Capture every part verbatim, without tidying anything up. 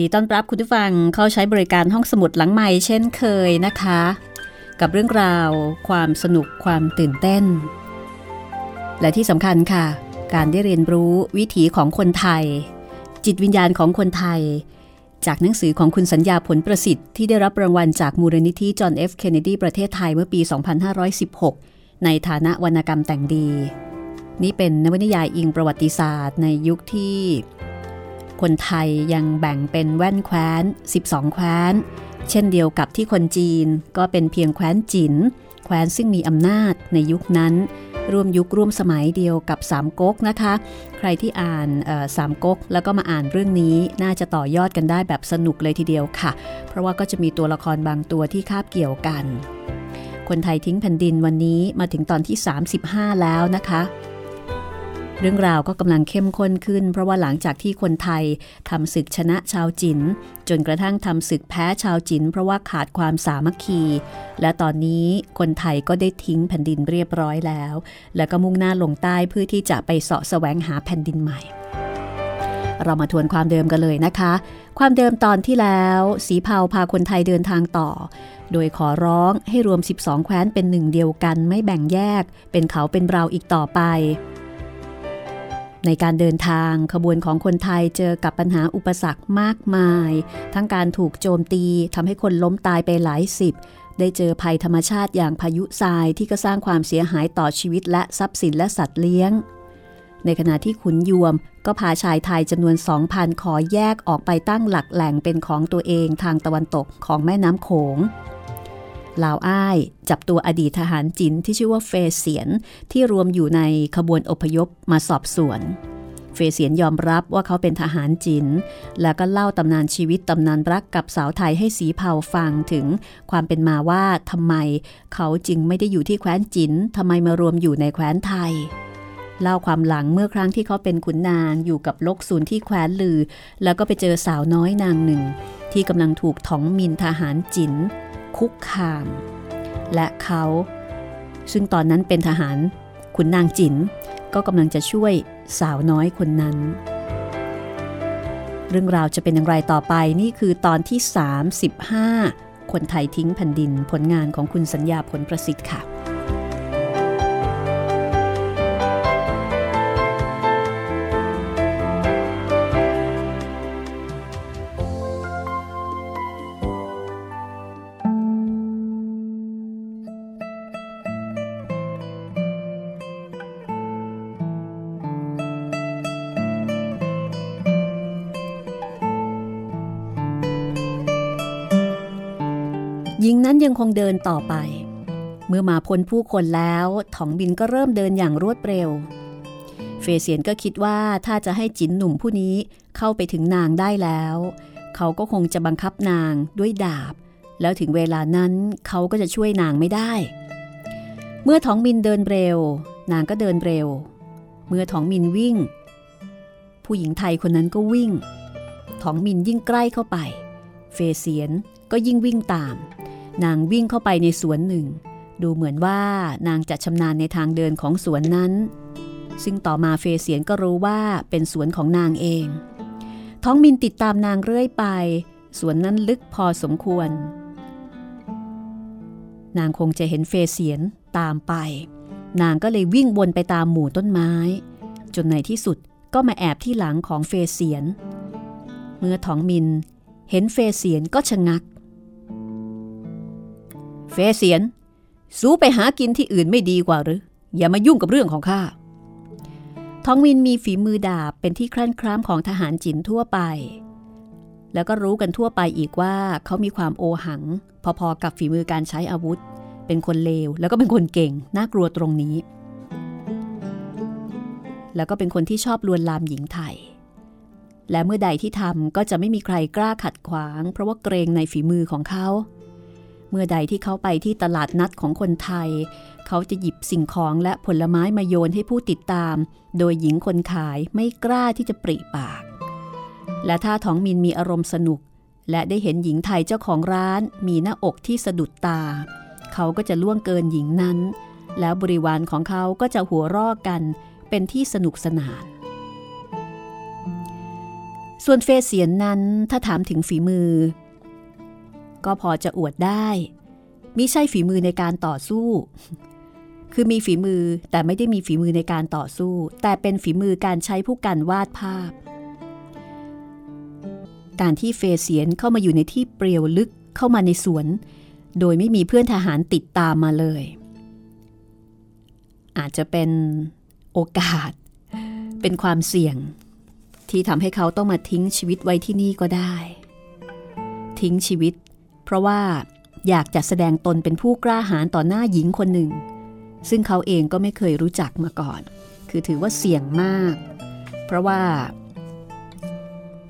ดีต้อนรับคุณผู้ฟังเข้าใช้บริการห้องสมุดหลังใหม่เช่นเคยนะคะกับเรื่องราวความสนุกความตื่นเต้นและที่สำคัญค่ะการได้เรียนรู้วิถีของคนไทยจิตวิญญาณของคนไทยจากหนังสือของคุณสัญญาผลประสิทธิ์ที่ได้รับรางวัลจากมูลนิธิจอห์น เอฟ เคนเนดีประเทศไทยเมื่อปีสองพันห้าร้อยสิบหกในฐานะวรรณกรรมแต่งดีนี่เป็นนวนิยายอิงประวัติศาสตร์ในยุคที่คนไทยยังแบ่งเป็นแว่นแคว้นสิบสองแคว้นเช่นเดียวกับที่คนจีนก็เป็นเพียงแคว้นจิ๋นแคว้นซึ่งมีอำนาจในยุคนั้นร่วมยุคร่วมสมัยเดียวกับสามก๊กนะคะใครที่อ่านสามก๊กแล้วก็มาอ่านเรื่องนี้น่าจะต่อยอดกันได้แบบสนุกเลยทีเดียวค่ะเพราะว่าก็จะมีตัวละครบางตัวที่คาบเกี่ยวกันคนไทยทิ้งแผ่นดินวันนี้มาถึงตอนที่สามสิบห้าแล้วนะคะเรื่องราวก็กำลังเข้มข้นขึ้นเพราะว่าหลังจากที่คนไทยทำศึกชนะชาวจีนจนกระทั่งทำศึกแพ้ชาวจีนเพราะว่าขาดความสามัคคีและตอนนี้คนไทยก็ได้ทิ้งแผ่นดินเรียบร้อยแล้วแล้วก็มุ่งหน้าลงใต้เพื่อที่จะไปเสาะแสวงหาแผ่นดินใหม่เรามาทวนความเดิมกันเลยนะคะความเดิมตอนที่แล้วสีเผาพาคนไทยเดินทางต่อโดยขอร้องให้รวมสิบสองแคว้นเป็นหนึ่งเดียวกันไม่แบ่งแยกเป็นเขาเป็นเราอีกต่อไปในการเดินทางขบวนของคนไทยเจอกับปัญหาอุปสรรคมากมายทั้งการถูกโจมตีทำให้คนล้มตายไปหลายสิบได้เจอภัยธรรมชาติอย่างพายุทรายที่ก็สร้างความเสียหายต่อชีวิตและทรัพย์สินและสัตว์เลี้ยงในขณะที่ขุนยวมก็พาชายไทยจำนวน สองพัน ขอแยกออกไปตั้งหลักแหล่งเป็นของตัวเองทางตะวันตกของแม่น้ำโขงลาวอ้ายจับตัวอดีตทหารจีนที่ชื่อว่าเฟเสียนที่รวมอยู่ในขบวนอพยพมาสอบสวนเฟเสียนยอมรับว่าเขาเป็นทหารจีนแล้วก็เล่าตำนานชีวิตตำนานรักกับสาวไทยให้สีเผาฟังถึงความเป็นมาว่าทำไมเขาจึงไม่ได้อยู่ที่แคว้นจีนทำไมมารวมอยู่ในแคว้นไทยเล่าความหลังเมื่อครั้งที่เขาเป็นขุนนางอยู่กับลกศูนย์ที่แคว้นลือแล้วก็ไปเจอสาวน้อยนางหนึ่งที่กำลังถูกท้องมินทหารจีนคุกคามและเขาซึ่งตอนนั้นเป็นทหารขุนนางจิ๋นก็กำลังจะช่วยสาวน้อยคนนั้นเรื่องราวจะเป็นอย่างไรต่อไปนี่คือตอนที่สามสิบห้าคนไทยทิ้งแผ่นดินผลงานของคุณสัญญาผลประสิทธิ์ค่ะหญิงนั้นยังคงเดินต่อไปเมื่อมาพ้นผู้คนแล้วถองบินก็เริ่มเดินอย่างรวดเร็วเฟเซียนก็คิดว่าถ้าจะให้จิ๋นหนุ่มผู้นี้เข้าไปถึงนางได้แล้วเขาก็คงจะบังคับนางด้วยดาบแล้วถึงเวลานั้นเขาก็จะช่วยนางไม่ได้เมื่อถองบินเดินเร็วนางก็เดินเร็วเมื่อถองบินวิ่งผู้หญิงไทยคนนั้นก็วิ่งถองบินยิ่งใกล้เข้าไปเฟเซียนก็ยิ่งวิ่งตามนางวิ่งเข้าไปในสวนหนึ่งดูเหมือนว่านางจะชำนาญในทางเดินของสวนนั้นซึ่งต่อมาเฟเซียนก็รู้ว่าเป็นสวนของนางเองท้องมินติดตามนางเรื่อยไปสวนนั้นลึกพอสมควรนางคงจะเห็นเฟเซียนตามไปนางก็เลยวิ่งวนไปตามหมู่ต้นไม้จนในที่สุดก็มาแอบที่หลังของเฟเซียนเมื่อท้องมินเห็นเฟเซียนก็ชะงักเฟเซียนสู้ไปหากินที่อื่นไม่ดีกว่าหรืออย่ามายุ่งกับเรื่องของข้าท้องมินมีฝีมือดาบเป็นที่คลั่นคล้ามของทหารจีนทั่วไปแล้วก็รู้กันทั่วไปอีกว่าเขามีความโอหังพอๆกับฝีมือการใช้อาวุธเป็นคนเลวแล้วก็เป็นคนเก่งน่ากลัวตรงนี้แล้วก็เป็นคนที่ชอบลวนลามหญิงไทยและเมื่อใดที่ทำก็จะไม่มีใครกล้าขัดขวางเพราะว่าเกรงในฝีมือของเขาเมื่อใดที่เขาไปที่ตลาดนัดของคนไทยเขาจะหยิบสิ่งของและผลไม้มาโยนให้ผู้ติดตามโดยหญิงคนขายไม่กล้าที่จะปริปากและถ้าท้องมินมีอารมณ์สนุกและได้เห็นหญิงไทยเจ้าของร้านมีหน้าอกที่สะดุดตาเขาก็จะล่วงเกินหญิงนั้นแล้วบริวารของเขาก็จะหัวเราะกันเป็นที่สนุกสนาน ส่วนเฟเสียนนั้นถ้าถามถึงฝีมือก็พอจะอวดได้มิใช่ฝีมือในการต่อสู้คือมีฝีมือแต่ไม่ได้มีฝีมือในการต่อสู้แต่เป็นฝีมือการใช้ผู้กันวาดภาพการที่เฟเสียนเข้ามาอยู่ในที่เปลี่ยวลึกเข้ามาในสวนโดยไม่มีเพื่อนทหารติดตามมาเลยอาจจะเป็นโอกาสเป็นความเสี่ยงที่ทำให้เขาต้องมาทิ้งชีวิตไว้ที่นี่ก็ได้ทิ้งชีวิตเพราะว่าอยากจะแสดงตนเป็นผู้กล้าหาญต่อหน้าหญิงคนหนึ่งซึ่งเขาเองก็ไม่เคยรู้จักมาก่อนคือถือว่าเสี่ยงมากเพราะว่า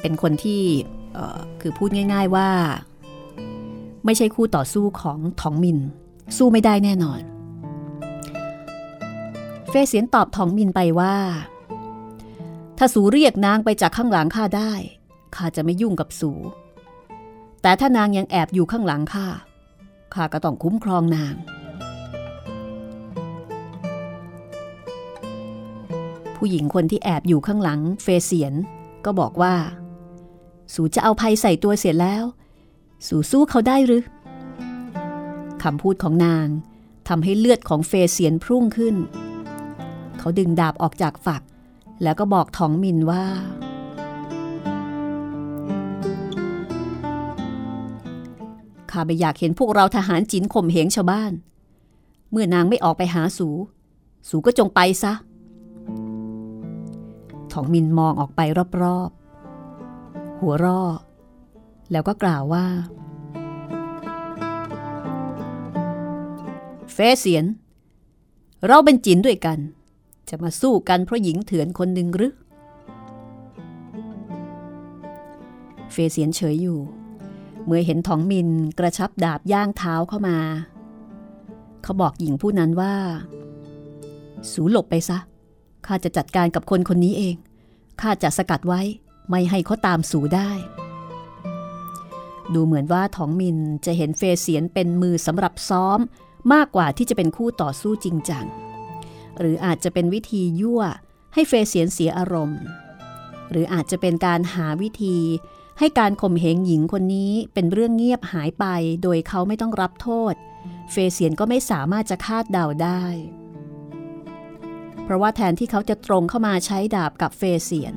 เป็นคนที่คือพูดง่ายๆว่าไม่ใช่คู่ต่อสู้ของทองมินสู้ไม่ได้แน่นอนเฟเสียนตอบทองมินไปว่าถ้าสูเรียกนางไปจากข้างหลังข้าได้ข้าจะไม่ยุ่งกับสูแต่ถ้านางยังแอบอยู่ข้างหลังข้าข้าก็ต้องคุ้มครองนางผู้หญิงคนที่แอบอยู่ข้างหลังเฟเสียนก็บอกว่าสูจะเอาภัยใส่ตัวเสียแล้วสูสู้เขาได้หรือคำพูดของนางทำให้เลือดของเฟเสียนพุ่งขึ้นเขาดึงดาบออกจากฝักแล้วก็บอกทองมินว่าข้าไม่อยากเห็นพวกเราทหารจินข่มเหงชาวบ้านเมื่อนางไม่ออกไปหาสูสูก็จงไปซะทองมินมองออกไปรอบๆหัวร่อแล้วก็กล่าวว่าเฟเสียนเราเป็นจินด้วยกันจะมาสู้กันเพราะหญิงเถื่อนคนหนึ่งหรือเฟเสียนเฉยอยู่เมื่อเห็นทองมินกระชับดาบย่างเท้าเข้ามาเขาบอกหญิงผู้นั้นว่าสูหลบไปซะข้าจะจัดการกับคนคนนี้เองข้าจะสกัดไว้ไม่ให้เขาตามสูได้ดูเหมือนว่าทองมินจะเห็นเฟเสียนเป็นมือสำหรับซ้อมมากกว่าที่จะเป็นคู่ต่อสู้จริงจังหรืออาจจะเป็นวิธียั่วให้เฟเสียนเสียอารมณ์หรืออาจจะเป็นการหาวิธีให้การข่มเหงหญิงคนนี้เป็นเรื่องเงียบหายไปโดยเขาไม่ต้องรับโทษเฟเสียนก็ไม่สามารถจะคาดเดาได้เพราะว่าแทนที่เขาจะตรงเข้ามาใช้ดาบกับเฟเสียน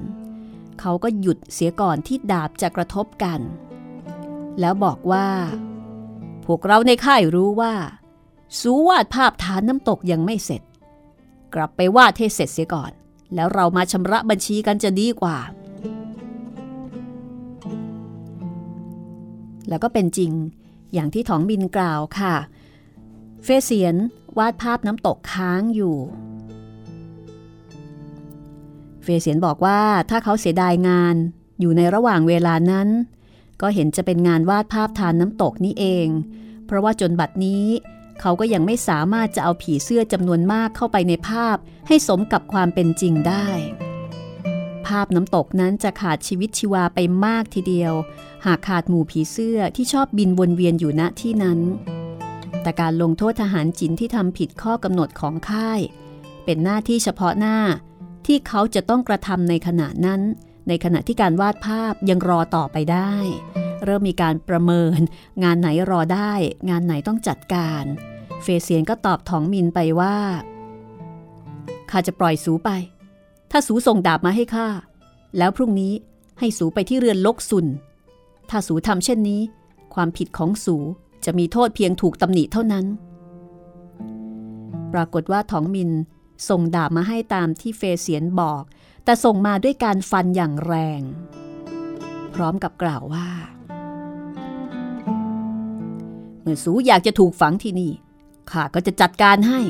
เขาก็หยุดเสียก่อนที่ดาบจะกระทบกันแล้วบอกว่าพวกเราในค่ายรู้ว่าสูวาดภาพฐานน้ำตกยังไม่เสร็จกลับไปวาดให้เสร็จเสียก่อนแล้วเรามาชำระบัญชีกันจะดีกว่าแล้วก็เป็นจริงอย่างที่ทองบินกล่าวค่ะเฟเสียนวาดภาพน้ำตกค้างอยู่เฟเสียนบอกว่าถ้าเขาเสียดายงานอยู่ในระหว่างเวลานั้นก็เห็นจะเป็นงานวาดภาพทานน้ำตกนี่เองเพราะว่าจนบัดนี้เขาก็ยังไม่สามารถจะเอาผีเสื้อจำนวนมากเข้าไปในภาพให้สมกับความเป็นจริงได้ภาพน้ำตกนั้นจะขาดชีวิตชีวาไปมากทีเดียวหากขาดหมู่ผีเสื้อที่ชอบบินวนเวียนอยู่ณที่นั้นแต่การลงโทษทหารจินที่ทำผิดข้อกำหนดของค่ายเป็นหน้าที่เฉพาะหน้าที่เขาจะต้องกระทำในขณะนั้นในขณะที่การวาดภาพยังรอต่อไปได้เริ่มมีการประเมินงานไหนรอได้งานไหนต้องจัดการเฟเสียนก็ตอบทองมินไปว่าข้าจะปล่อยสูไปถ้าสูส่งดาบมาให้ข้าแล้วพรุ่งนี้ให้สูไปที่เรือนลกซุนถ้าสูทำเช่นนี้ความผิดของสูจะมีโทษเพียงถูกตำหนิเท่านั้นปรากฏว่าทองมินส่งดาบมาให้ตามที่เฟเสียนบอกแต่ส่งมาด้วยการฟันอย่างแรงพร้อมกับกล่าวว่าเมื่อสูอยากจะถูกฝังที่นี่ข้าก็จะจัดการให้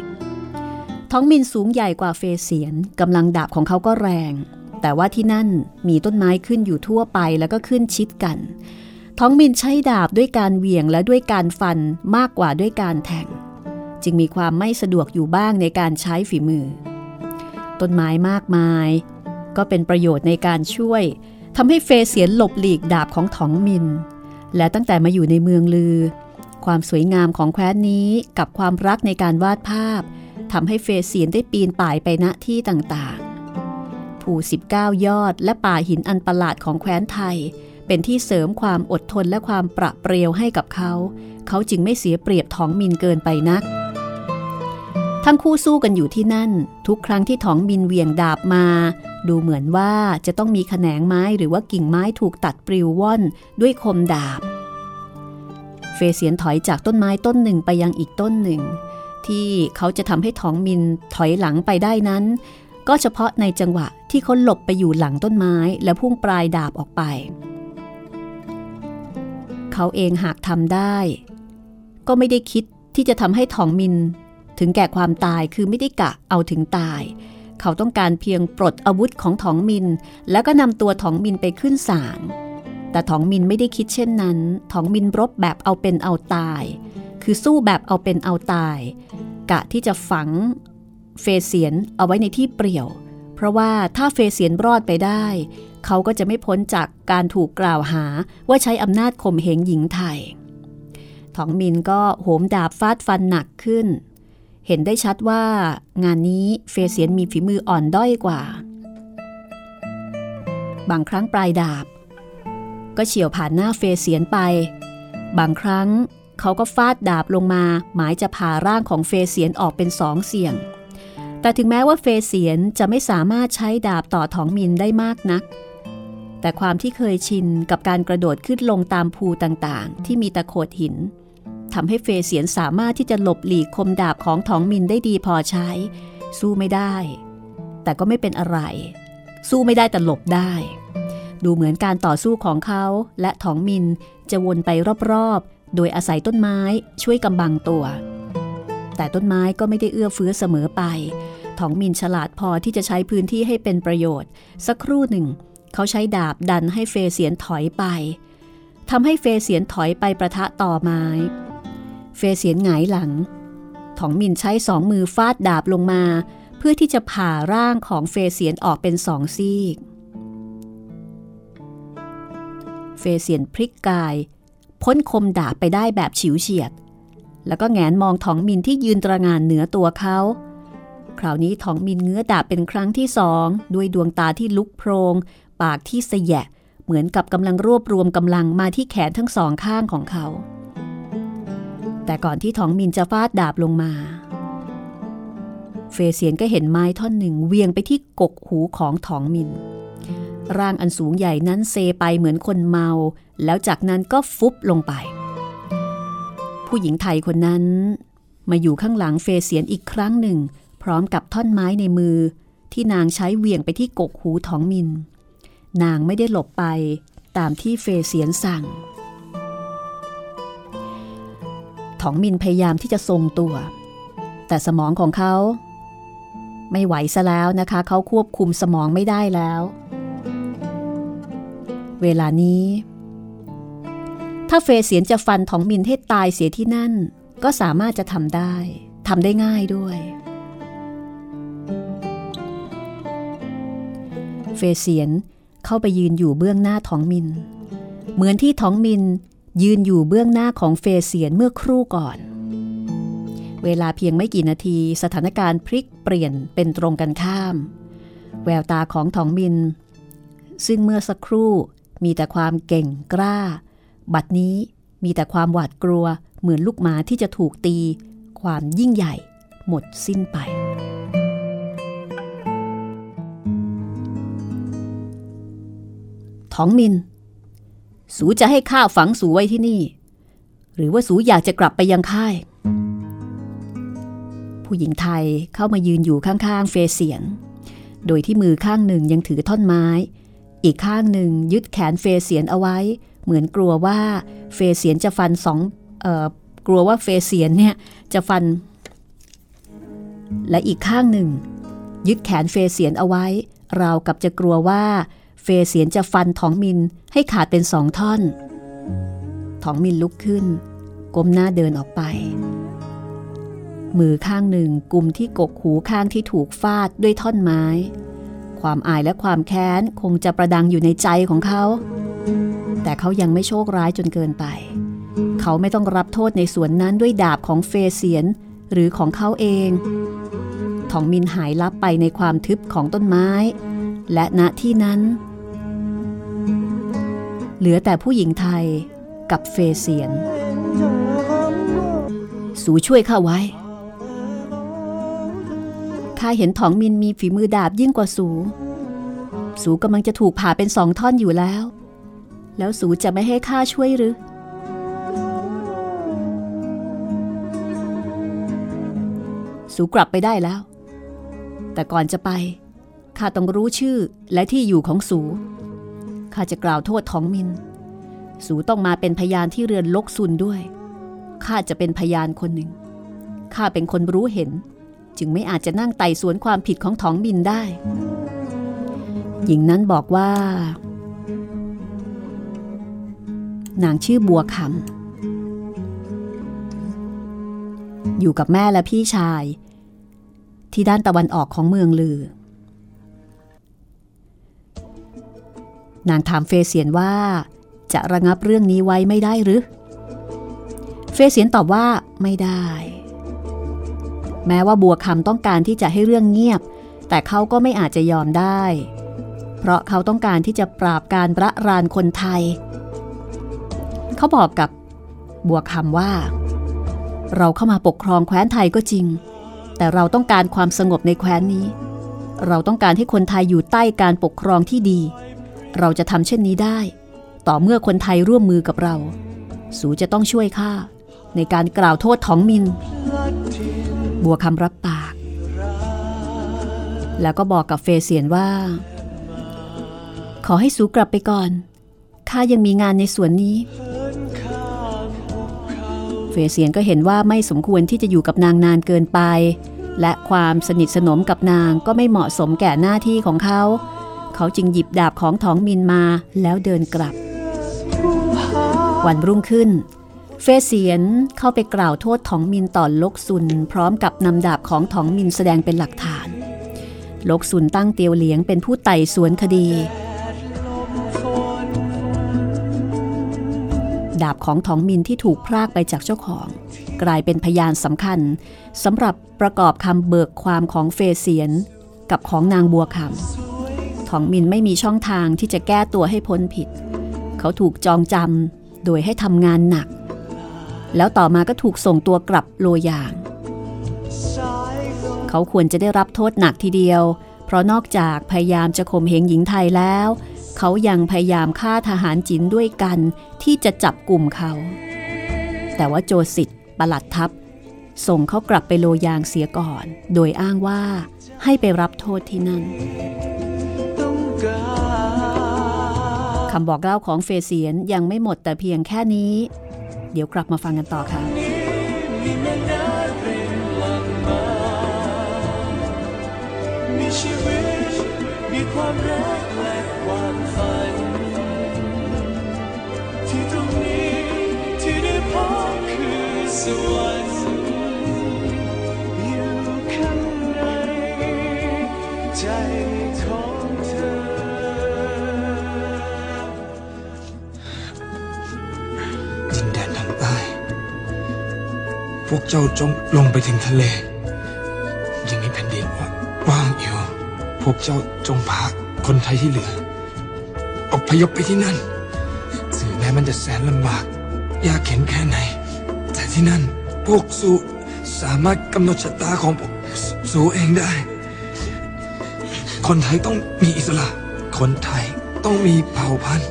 ท้องมินสูงใหญ่กว่าเฟเสียนกำลังดาบของเขาก็แรงแต่ว่าที่นั่นมีต้นไม้ขึ้นอยู่ทั่วไปแล้วก็ขึ้นชิดกันท้องมินใช้ดาบด้วยการเหวี่ยงและด้วยการฟันมากกว่าด้วยการแทงจึงมีความไม่สะดวกอยู่บ้างในการใช้ฝีมือต้นไม้มากมายก็เป็นประโยชน์ในการช่วยทำให้เฟเสียนหลบหลีกดาบของทองมินและตั้งแต่มาอยู่ในเมืองลือความสวยงามของแคว้นนี้กับความรักในการวาดภาพทำให้เฟเสียนได้ปีนป่ายไปณที่ต่างๆ ภูสิบเก้ายอดและป่าหินอันประหลาดของแคว้นไทยเป็นที่เสริมความอดทนและความประเปรียวให้กับเขาเขาจึงไม่เสียเปรียบท้องมินเกินไปนักทั้งคู่สู้กันอยู่ที่นั่นทุกครั้งที่ท้องมินเวียงดาบมาดูเหมือนว่าจะต้องมีแขนงไม้หรือว่ากิ่งไม้ถูกตัดปลิวว่อนด้วยคมดาบเฟเสียนถอยจากต้นไม้ต้นหนึ่งไปยังอีกต้นหนึ่งที่เขาจะทำให้ท้องมินถอยหลังไปได้นั้นก็เฉพาะในจังหวะที่เขาหลบไปอยู่หลังต้นไม้และพุ่งปลายดาบออกไปเขาเองหากทำได้ก็ไม่ได้คิดที่จะทำให้ท้องมินถึงแก่ความตายคือไม่ได้กะเอาถึงตายเขาต้องการเพียงปลดอาวุธของท้องมินแล้วก็นำตัวท้องมินไปขึ้นศาลแต่ท้องมินไม่ได้คิดเช่นนั้นท้องมินรบแบบเอาเป็นเอาตายคือสู้แบบเอาเป็นเอาตายกะที่จะฝังเฟเสียนเอาไว้ในที่เปรี่ยวเพราะว่าถ้าเฟเสียนรอดไปได้เขาก็จะไม่พ้นจากการถูกกล่าวหาว่าใช้อำนาจข่มเหงหญิงไทยท้องมินก็โหมดาบฟาดฟันหนักขึ้นเห็นได้ชัดว่างานนี้เฟเสียนมีฝีมืออ่อนด้อยกว่าบางครั้งปลายดาบก็เฉี่ยวผ่านหน้าเฟเสียนไปบางครั้งเขาก็ฟาดดาบลงมาหมายจะผ่าร่างของเฟเสียนออกเป็นสองเสียงแต่ถึงแม้ว่าเฟเสียนจะไม่สามารถใช้ดาบต่อท้องมินได้มากนักแต่ความที่เคยชินกับการกระโดดขึ้นลงตามภูต่างๆที่มีตะโขดหินทำให้เฟเสียนสามารถที่จะหลบหลีกคมดาบของท้องมินได้ดีพอใช้สู้ไม่ได้แต่ก็ไม่เป็นอะไรสู้ไม่ได้แต่หลบได้ดูเหมือนการต่อสู้ของเขาและท้องมินจะวนไปรอบๆโดยอาศัยต้นไม้ช่วยกำบังตัวแต่ต้นไม้ก็ไม่ได้เอื้อเฟื้อเสมอไปท้องมินฉลาดพอที่จะใช้พื้นที่ให้เป็นประโยชน์สักครู่หนึ่งเขาใช้ดาบดันให้เฟเสียนถอยไปทำให้เฟเสียนถอยไปประทะต่อไม้เฟเสียนหงายหลังท้องมินใช้สองมือฟาดดาบลงมาเพื่อที่จะผ่าร่างของเฟเสียนออกเป็นสองซีกเฟเสียนพลิกกายพ้นคมดาบไปได้แบบฉิวเฉียดแล้วก็แงนมองท้องมินที่ยืนตระหง่านเหนือตัวเขาคราวนี้ท้องมินเงื้อดาบเป็นครั้งที่สองด้วยดวงตาที่ลุกโพลงปากที่เสแยะเหมือนกับกำลังรวบรวมกำลังมาที่แขนทั้งสองข้างของเขาแต่ก่อนที่ท้องมินจะฟาดดาบลงมาเฟเสียนก็เห็นไม้ท่อนหนึ่งเวียงไปที่กกหูของท้องมินร่างอันสูงใหญ่นั้นเซไปเหมือนคนเมาแล้วจากนั้นก็ฟุบลงไปผู้หญิงไทยคนนั้นมาอยู่ข้างหลังเฟเสียนอีกครั้งหนึ่งพร้อมกับท่อนไม้ในมือที่นางใช้เวียงไปที่กกหูท้องมินนางไม่ได้หลบไปตามที่เฟเสียนสั่งท้องมินพยายามที่จะทรงตัวแต่สมองของเขาไม่ไหวซะแล้วนะคะเขาควบคุมสมองไม่ได้แล้วเวลานี้ถ้าเฟเสียนจะฟันท้องมินให้ตายเสียที่นั่นก็สามารถจะทำได้ทำได้ง่ายด้วยเฟเสียนเข้าไปยืนอยู่เบื้องหน้าท้องมินเหมือนที่ท้องมินยืนอยู่เบื้องหน้าของเฟเสียนเมื่อครู่ก่อนเวลาเพียงไม่กี่นาทีสถานการณ์พลิกเปลี่ยนเป็นตรงกันข้ามแววตาของท้องมินซึ่งเมื่อสักครู่มีแต่ความเก่งกล้าบัดนี้มีแต่ความหวาดกลัวเหมือนลูกหมาที่จะถูกตีความยิ่งใหญ่หมดสิ้นไปท้องมินสูจะให้ข้าฝังสูไว้ที่นี่หรือว่าสูอยากจะกลับไปยังค่ายผู้หญิงไทยเข้ามายืนอยู่ข้างๆเฟเสียนโดยที่มือข้างหนึ่งยังถือท่อนไม้อีกข้างหนึ่งยึดแขนเฟเสียนเอาไว้เหมือนกลัวว่าเฟเสียนจะฟันสองเอ่อกลัวว่าเฟเสียนเนี่ยจะฟันและอีกข้างหนึ่งยึดแขนเฟเสียนเอาไว้ราวกับจะกลัวว่าเฟเสียนจะฟันท้องมินให้ขาดเป็นสองท่อนท้องมินลุกขึ้นก้มหน้าเดินออกไปมือข้างหนึ่งกุมที่กกหูข้างที่ถูกฟาดด้วยท่อนไม้ความอายและความแค้นคงจะประดังอยู่ในใจของเขาแต่เขายังไม่โชคร้ายจนเกินไปเขาไม่ต้องรับโทษในส่วนนั้นด้วยดาบของเฟเสียนหรือของเขาเองท้องมินหายลับไปในความทึบของต้นไม้ และณที่นั้นเหลือแต่ผู้หญิงไทยกับเฟเซียนสู่ช่วยข้าไว้ข้าเห็นถองมินมีฝีมือดาบยิ่งกว่าสู่สู่กำลังจะถูกผ่าเป็นสองท่อนอยู่แล้วแล้วสู่จะไม่ให้ข้าช่วยหรือสู่กลับไปได้แล้วแต่ก่อนจะไปข้าต้องรู้ชื่อและที่อยู่ของสู่ข้าจะกล่าวโทษถองมินสู่ต้องมาเป็นพยานที่เรือนลกซุนด้วยข้าจะเป็นพยานคนหนึ่งข้าเป็นคนรู้เห็นจึงไม่อาจจะนั่งไต่สวนความผิดของถองมินได้หญิงนั้นบอกว่านางชื่อบัวคำอยู่กับแม่และพี่ชายที่ด้านตะวันออกของเมืองลือนางถามเฟเซียนว่าจะระงับเรื่องนี้ไว้ไม่ได้หรือเฟเซียนตอบว่าไม่ได้แม้ว่าบัวคำต้องการที่จะให้เรื่องเงียบแต่เขาก็ไม่อาจจะยอมได้เพราะเขาต้องการที่จะปราบการประรานคนไทยเขาบอกกับบัวคำว่าเราเข้ามาปกครองแคว้นไทยก็จริงแต่เราต้องการความสงบในแคว้นนี้เราต้องการให้คนไทยอยู่ใต้การปกครองที่ดีเราจะทำเช่นนี้ได้ต่อเมื่อคนไทยร่วมมือกับเราสู่จะต้องช่วยข้าในการกล่าวโทษถองมินบัวคำรับปากแล้วก็บอกกับเฟเซียนว่าขอให้สู่กลับไปก่อนข้ายังมีงานในสวนนี้เฟเซียนก็เห็นว่าไม่สมควรที่จะอยู่กับนางนานเกินไปและความสนิทสนมกับนางก็ไม่เหมาะสมแก่หน้าที่ของเขาเขาจึงหยิบดาบของถองมินมาแล้วเดินกลับวันรุ่งขึ้นเฟเซียนเข้าไปกล่าวโทษถองมินต่อลกซุนพร้อมกับนำดาบของถองมินแสดงเป็นหลักฐานลกซุนตั้งเตียวเหลียงเป็นผู้ไต่สวนคดีดาบของถองมินที่ถูกพรากไปจากเจ้าของกลายเป็นพยานสำคัญสำหรับประกอบคำเบิกความของเฟเซียนกับของนางบัวคำถองมินไม่มีช่องทางที่จะแก้ตัวให้พ้นผิดเขาถูกจองจำโดยให้ทำงานหนักแล้วต่อมาก็ถูกส่งตัวกลับโลยางเขาควรจะได้รับโทษหนักทีเดียวเพราะนอกจากพยายามจะข่มเหงหญิงไทยแล้วเขายังพยายามฆ่าทหารจีนด้วยกันที่จะจับกลุ่มเขาแต่ว่าโจสิทธิ์ปลัดทัพส่งเขากลับไปโลยางเสียก่อนโดยอ้างว่าให้ไปรับโทษที่นั่นคำบอกเล่าของเฟเซียนยังไม่หมดแต่เพียงแค่นี้เดี๋ยวกลับมาฟังกันต่อค่ะมีชีวิตมีความรักและความฝันที่ตรงนี้ที่ได้พบคือสวรรค์อยู่ข้างในใจของเธอดินแดนทางใต้พวกเจ้าจงลงไปถึงทะเลยังมีแผ่นดินว่างอยู่พวกเจ้าจงพาคนไทยที่เหลืออพยพไปที่นั่นถึงแม้มันจะแสนลำบากยากเข็ญแค่ไหนแต่ที่นั่นพวกสู่สามารถกำหนดชะตาของสู่เองได้คนไทยต้องมีอิสระคนไทยต้องมีเผ่าพันธุ์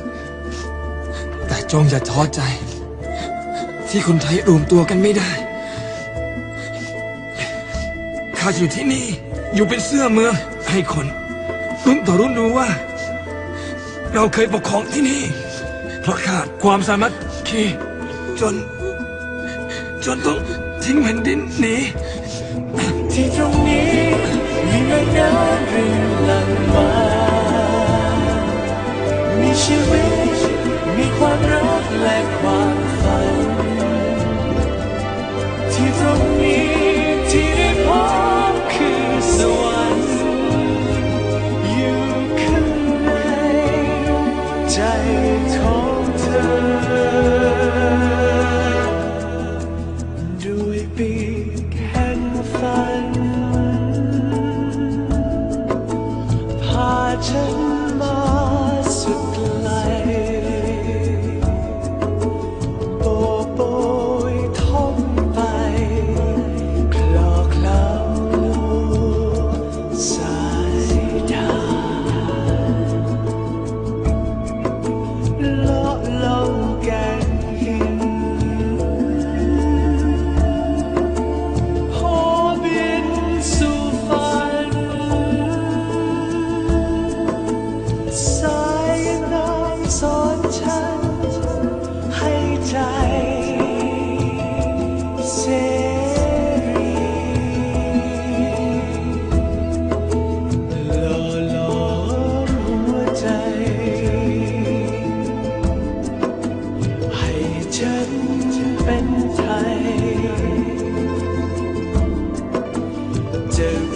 แต่จงอย่าท้อใจที่คนไทยรวมตัวกันไม่ได้ข้าอยู่ที่นี่อยู่เป็นเสื้อเมืองให้คนรุ่นต่อรุ่นรู้ว่าเราเคยปกครองที่นี่เพราะขาดความสามัคคีจนจนต้องทิ้งแผ่นดินหนีที่ตรงนี้มีแม่น้ำรินหลั่งมามีชีวิตมีความรักและความฝันที่ตรงนี้ที่ได้พบคือสวรรค์ใจของเธอด้วยปีกแห่งฝันพาฉัน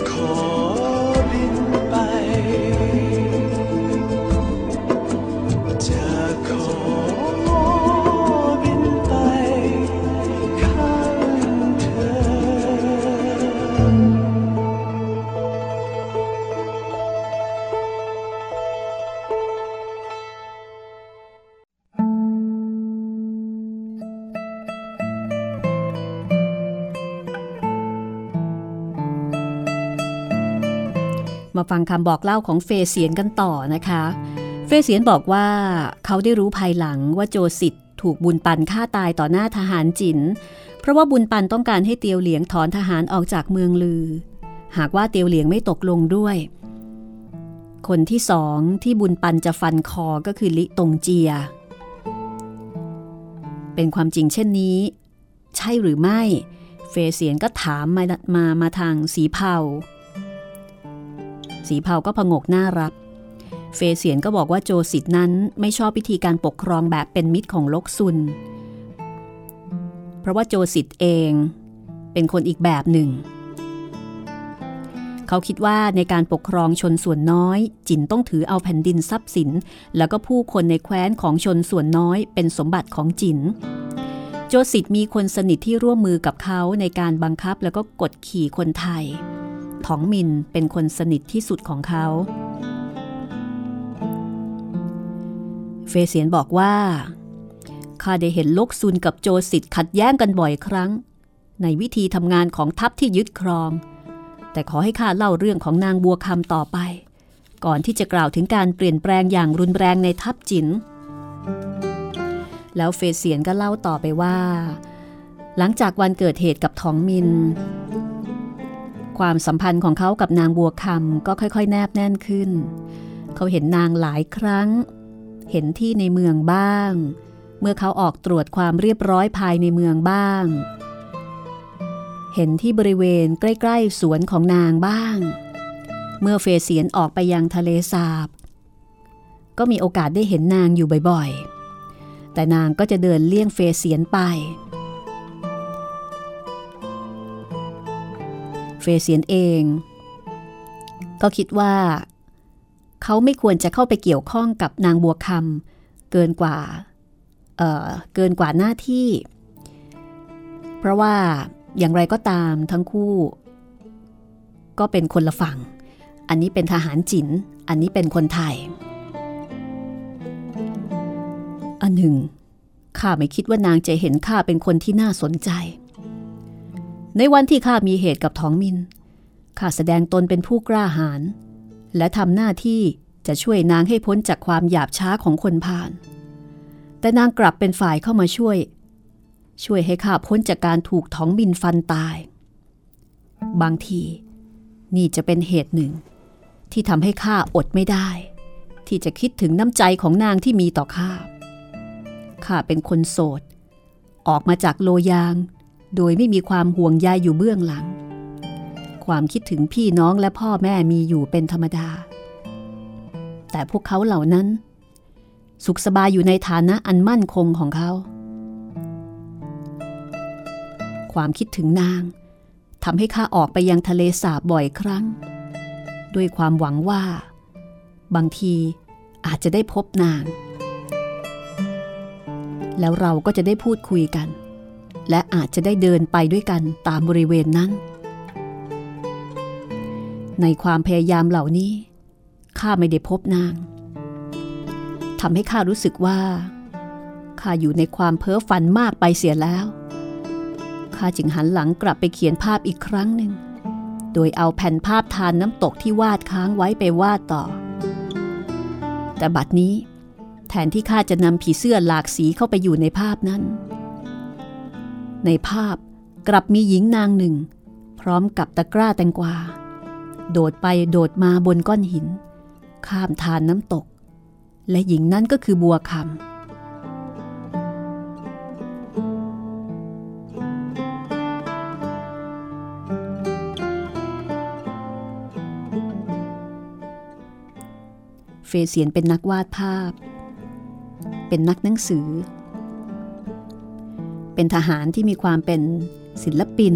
ขอบินไปจะขอบินไปข้างเธอมาฟังคำบอกเล่าของเฟเสียนกันต่อนะคะเฟเสียนบอกว่าเขาได้รู้ภายหลังว่าโจสิทธิ์ถูกบุญปันฆ่าตายต่อหน้าทหารจิ๋นเพราะว่าบุญปันต้องการให้เตียวเหลียงถอนทหารออกจากเมืองลือหากว่าเตียวเหลียงไม่ตกลงด้วยคนที่สองที่บุญปันจะฟันคอก็คือลิตงเจียเป็นความจริงเช่นนี้ใช่หรือไม่เฟเสียนก็ถามมามามาทางสีเผาสีเผาก็ผงกหน้ารับเฟเสียนก็บอกว่าโจสิทธิ์นั้นไม่ชอบพิธีการปกครองแบบเป็นมิตรของลกซุนเพราะว่าโจสิทธิ์เองเป็นคนอีกแบบหนึ่งเขาคิดว่าในการปกครองชนส่วนน้อยจิ๋นต้องถือเอาแผ่นดินทรัพย์สินแล้วก็ผู้คนในแคว้นของชนส่วนน้อยเป็นสมบัติของจิ๋นโจสิทธิ์มีคนสนิทที่ร่วมมือกับเขาในการบังคับแล้วก็กดขี่คนไทยถองมินเป็นคนสนิทที่สุดของเขาเฟเสียนบอกว่าข้าได้เห็นลกซุนกับโจสิทธิ์ขัดแย้งกันบ่อยครั้งในวิธีทำงานของทัพที่ยึดครองแต่ขอให้ข้าเล่าเรื่องของนางบัวคำต่อไปก่อนที่จะกล่าวถึงการเปลี่ยนแปลงอย่างรุนแรงในทัพจิ๋นแล้วเฟเสียนก็เล่าต่อไปว่าหลังจากวันเกิดเหตุกับถองมินความสัมพันธ์ของเขากับนางบัวคำก็ค่อยๆแนบแน่นขึ้นเขาเห็นนางหลายครั้งเห็นที่ในเมืองบ้างเมื่อเขาออกตรวจความเรียบร้อยภายในเมืองบ้างเห็นที่บริเวณใกล้ๆสวนของนางบ้างเมื่อเฟเสียนออกไปยังทะเลสาบก็มีโอกาสได้เห็นนางอยู่บ่อยๆแต่นางก็จะเดินเลี่ยงเฟเสียนไปเฟเสียนเองก็คิดว่าเขาไม่ควรจะเข้าไปเกี่ยวข้องกับนางบัวคำเกินกว่าเอ่อเกินกว่าหน้าที่เพราะว่าอย่างไรก็ตามทั้งคู่ก็เป็นคนละฝั่งอันนี้เป็นทหารจิ๋นอันนี้เป็นคนไทยอันหนึ่งข้าไม่คิดว่านางจะเห็นข้าเป็นคนที่น่าสนใจในวันที่ข้ามีเหตุกับถองมินข้าแสดงตนเป็นผู้กล้าหาญและทำหน้าที่จะช่วยนางให้พ้นจากความหยาบช้าของคนพาลแต่นางกลับเป็นฝ่ายเข้ามาช่วยช่วยให้ข้าพ้นจากการถูกถองมินฟันตายบางทีนี่จะเป็นเหตุหนึ่งที่ทำให้ข้าอดไม่ได้ที่จะคิดถึงน้ำใจของนางที่มีต่อข้าข้าเป็นคนโสดออกมาจากโลยางโดยไม่มีความห่วงใยอยู่เบื้องหลังความคิดถึงพี่น้องและพ่อแม่มีอยู่เป็นธรรมดาแต่พวกเขาเหล่านั้นสุขสบายอยู่ในฐานะอันมั่นคงของเขาความคิดถึงนางทำให้ข้าออกไปยังทะเลสาบบ่อยครั้งด้วยความหวังว่าบางทีอาจจะได้พบนางแล้วเราก็จะได้พูดคุยกันและอาจจะได้เดินไปด้วยกันตามบริเวณนั้นในความพยายามเหล่านี้ข้าไม่ได้พบนางทำให้ข้ารู้สึกว่าข้าอยู่ในความเพ้อฝันมากไปเสียแล้วข้าจึงหันหลังกลับไปเขียนภาพอีกครั้งหนึ่งโดยเอาแผ่นภาพทานน้ำตกที่วาดค้างไว้ไปวาดต่อแต่บัดนี้แทนที่ข้าจะนำผีเสื้อหลากสีเข้าไปอยู่ในภาพนั้นในภาพกลับมีหญิงนางหนึ่งพร้อมกับตะกร้าแตงกวาโดดไปโดดมาบนก้อนหินข้ามทานน้ำตกและหญิงนั้นก็คือบัวคำเฟเสียนเป็นนักวาดภาพเป็นนักหนังสือเป็นทหารที่มีความเป็นศิลปิน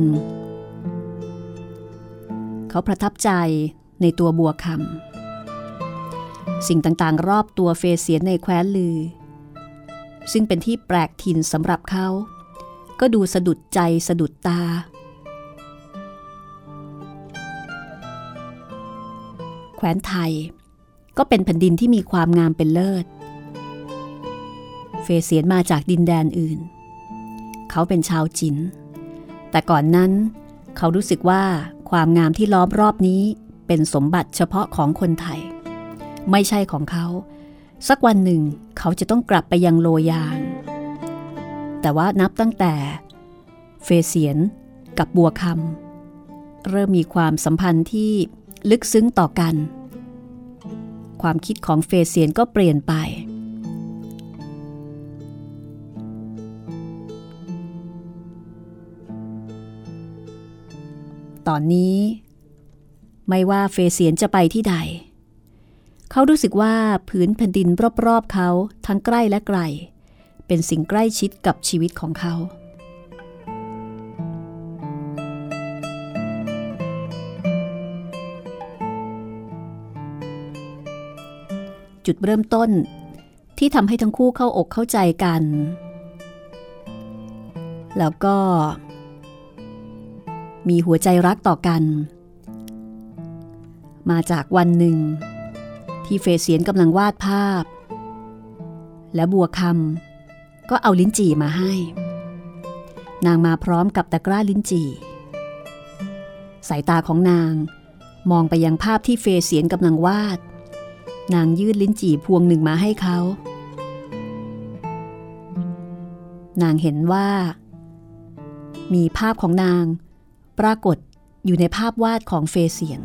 เขา เขาประทับใจในตัวบัวคำสิ่งต่างๆรอบตัวเฟเสียนในแคว้นลือซึ่งเป็นที่แปลกถิ่นสำหรับเขาก็ดูสะดุดใจสะดุดตาแคว้นไทยก็เป็นแผ่นดินที่มีความงามเป็นเลิศเฟเสียนมาจากดินแดนอื่นเขาเป็นชาวจินแต่ก่อนนั้นเขารู้สึกว่าความงามที่ล้อมรอบนี้เป็นสมบัติเฉพาะของคนไทยไม่ใช่ของเขาสักวันหนึ่งเขาจะต้องกลับไปยังโลยางแต่ว่านับตั้งแต่เฟเสียนกับบัวคำเริ่มมีความสัมพันธ์ที่ลึกซึ้งต่อกันความคิดของเฟเสียนก็เปลี่ยนไปตอนนี้ไม่ว่าเฟเสียนจะไปที่ใดเขารู้สึกว่าผืนแผ่นดินรอบๆเขาทั้งใกล้และไกลเป็นสิ่งใกล้ชิดกับชีวิตของเขาจุดเริ่มต้นที่ทำให้ทั้งคู่เข้าอกเข้าใจกันแล้วก็มีหัวใจรักต่อกันมาจากวันหนึ่งที่เฟเสียนกำลังวาดภาพและบัวคำก็เอาลิ้นจี่มาให้นางมาพร้อมกับตะกร้าลิ้นจี่สายตาของนางมองไปยังภาพที่เฟเสียนกำลังวาดนางยื่นลิ้นจี่พวงหนึ่งมาให้เขานางเห็นว่ามีภาพของนางปรากฏอยู่ในภาพวาดของเฟเสียน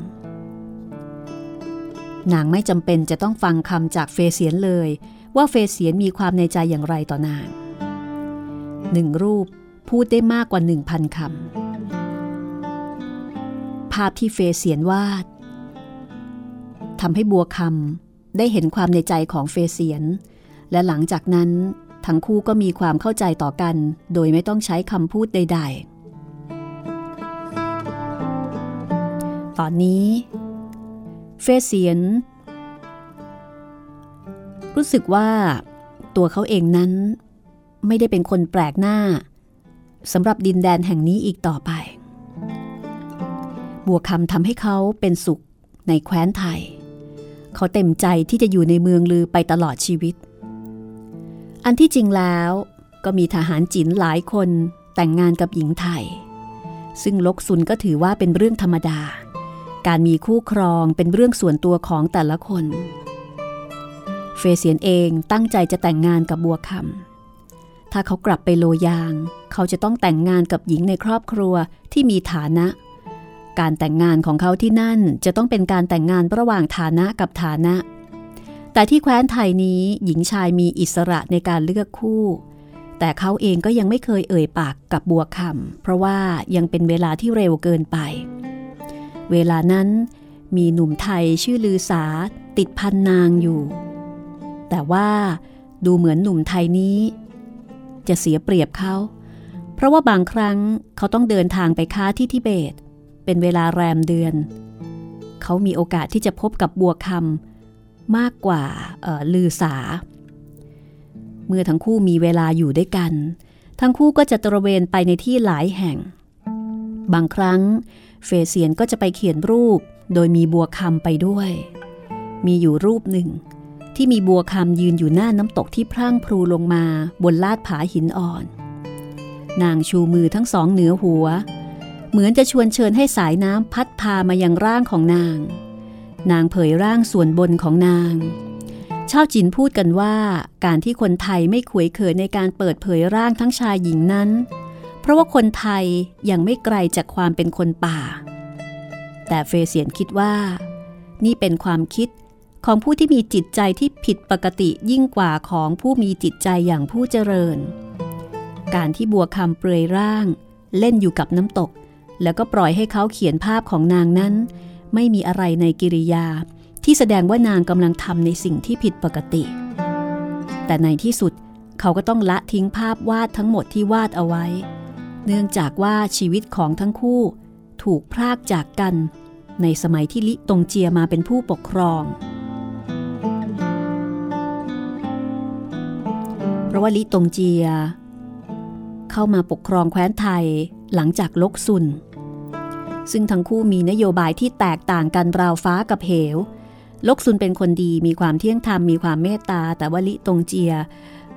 นางไม่จำเป็นจะต้องฟังคำจากเฟเสียนเลยว่าเฟเสียนมีความในใจอย่างไรต่อนางหนึ่งรูปพูดได้มากกว่า หนึ่งพัน คำภาพที่เฟเสียนวาดทำให้บัวคำได้เห็นความในใจของเฟเสียนและหลังจากนั้นทั้งคู่ก็มีความเข้าใจต่อกันโดยไม่ต้องใช้คำพูดใดๆตอนนี้เฟเสียนรู้สึกว่าตัวเขาเองนั้นไม่ได้เป็นคนแปลกหน้าสำหรับดินแดนแห่งนี้อีกต่อไปบัวคำทำให้เขาเป็นสุขในแคว้นไทยเขาเต็มใจที่จะอยู่ในเมืองลือไปตลอดชีวิตอันที่จริงแล้วก็มีทหารจีนหลายคนแต่งงานกับหญิงไทยซึ่งลกซุนก็ถือว่าเป็นเรื่องธรรมดาการมีคู่ครองเป็นเรื่องส่วนตัวของแต่ละคนเฟเสียนเองตั้งใจจะแต่งงานกับบัวคำถ้าเขากลับไปโลยางเขาจะต้องแต่งงานกับหญิงในครอบครัวที่มีฐานะการแต่งงานของเขาที่นั่นจะต้องเป็นการแต่งงานระหว่างฐานะกับฐานะแต่ที่แคว้นไทยนี้หญิงชายมีอิสระในการเลือกคู่แต่เขาเองก็ยังไม่เคยเอ่ยปากกับบัวคำเพราะว่ายังเป็นเวลาที่เร็วเกินไปเวลานั้นมีหนุ่มไทยชื่อลือสาติดพันนางอยู่แต่ว่าดูเหมือนหนุ่มไทยนี้จะเสียเปรียบเขาเพราะว่าบางครั้งเขาต้องเดินทางไปค้าที่ทิเบตเป็นเวลาแรมเดือนเขามีโอกาสที่จะพบกับบัวคำมากกว่าเอ่อลือสาเมื่อทั้งคู่มีเวลาอยู่ด้วยกันทั้งคู่ก็จะตระเวนไปในที่หลายแห่งบางครั้งเฟเสียนก็จะไปเขียนรูปโดยมีบัวคำไปด้วยมีอยู่รูปหนึ่งที่มีบัวคำยืนอยู่หน้าน้ำตกที่พร่างพรูลงมาบนลาดผาหินอ่อนนางชูมือทั้งสองเหนือหัวเหมือนจะชวนเชิญให้สายน้ำพัดพามายังร่างของนางนางเผยร่างส่วนบนของนางชาวจีนพูดกันว่าการที่คนไทยไม่ขวยเขินในการเปิดเผยร่างทั้งชายหญิงนั้นเพราะว่าคนไทยยังไม่ไกลจากความเป็นคนป่าแต่เฟเสียนคิดว่านี่เป็นความคิดของผู้ที่มีจิตใจที่ผิดปกติยิ่งกว่าของผู้มีจิตใจอย่างผู้เจริญการที่บัวคำเปลือยร่างเล่นอยู่กับน้ำตกแล้วก็ปล่อยให้เขาเขียนภาพของนางนั้นไม่มีอะไรในกิริยาที่แสดงว่านางกำลังทำในสิ่งที่ผิดปกติแต่ในที่สุดเขาก็ต้องละทิ้งภาพวาดทั้งหมดที่วาดเอาไว้เนื่องจากว่าชีวิตของทั้งคู่ถูกพรากจากกัน ในสมัยที่ลิตงเจียมาเป็นผู้ปกครองเพราะว่าลิตงเจียเข้ามาปกครองแคว้นไทยหลังจากลกซุนซึ่งทั้งคู่มีนโยบายที่แตกต่างกันราวฟ้ากับเหวลกซุนเป็นคนดีมีความเที่ยงธรรมมีความเมตตาแต่ว่าลิตงเจีย